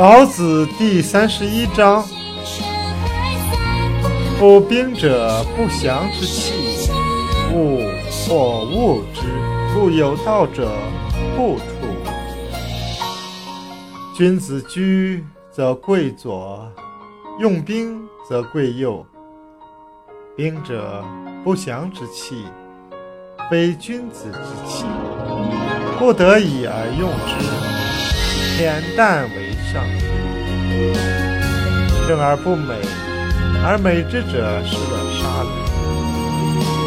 老子第31章：夫兵者，不祥之器，物或恶之。故有道者，不处。君子居则贵左，用兵则贵右。兵者，不祥之器，非君子之器，不得已而用之，恬淡为上。正而不美，而美之者，是乐杀人。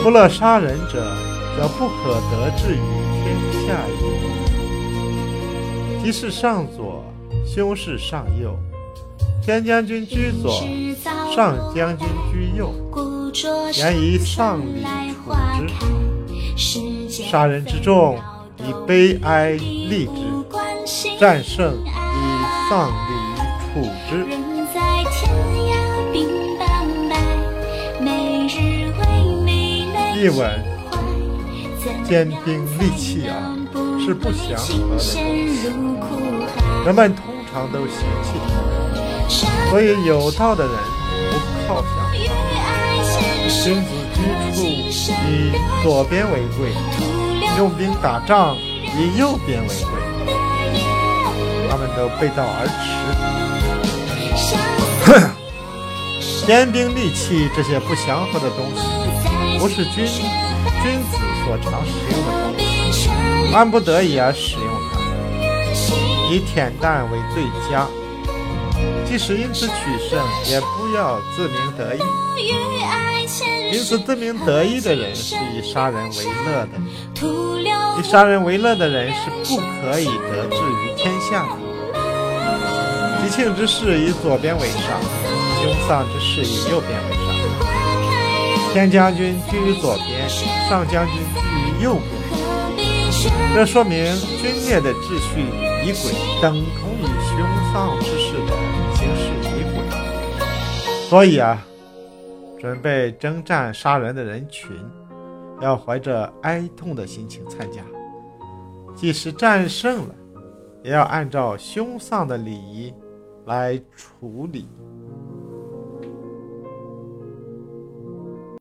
不乐杀人者，则不可得志于天下矣。吉事上左，凶事上右。天将军居左，上将军居右。言以上礼处之。杀人之众，以悲哀立之；战胜，以丧礼处之。译文：坚兵利器啊，是不祥和的。人们通常都嫌弃它，所以有道的人不靠想它。君子居处，以左边为贵；用兵打仗，以右边为贵。他们都背道而驰。坚兵利器这些不祥和的东西，不是君子所常使用的东西，万不得已而使用它，以恬淡为最佳。即使因此取胜，也不要自鸣得意。因此自鸣得意的人是以杀人为乐的，以杀人为乐的人是不可以得志于天下的。吉庆之事以左边为上，凶丧之事以右边为上。天将军居于左边，上将军居于右边。这说明军列的秩序仪轨等同于凶丧之事的行事仪轨。所以啊，准备征战杀人的人群，要怀着哀痛的心情参加。即使战胜了，也要按照凶丧的礼仪来处理。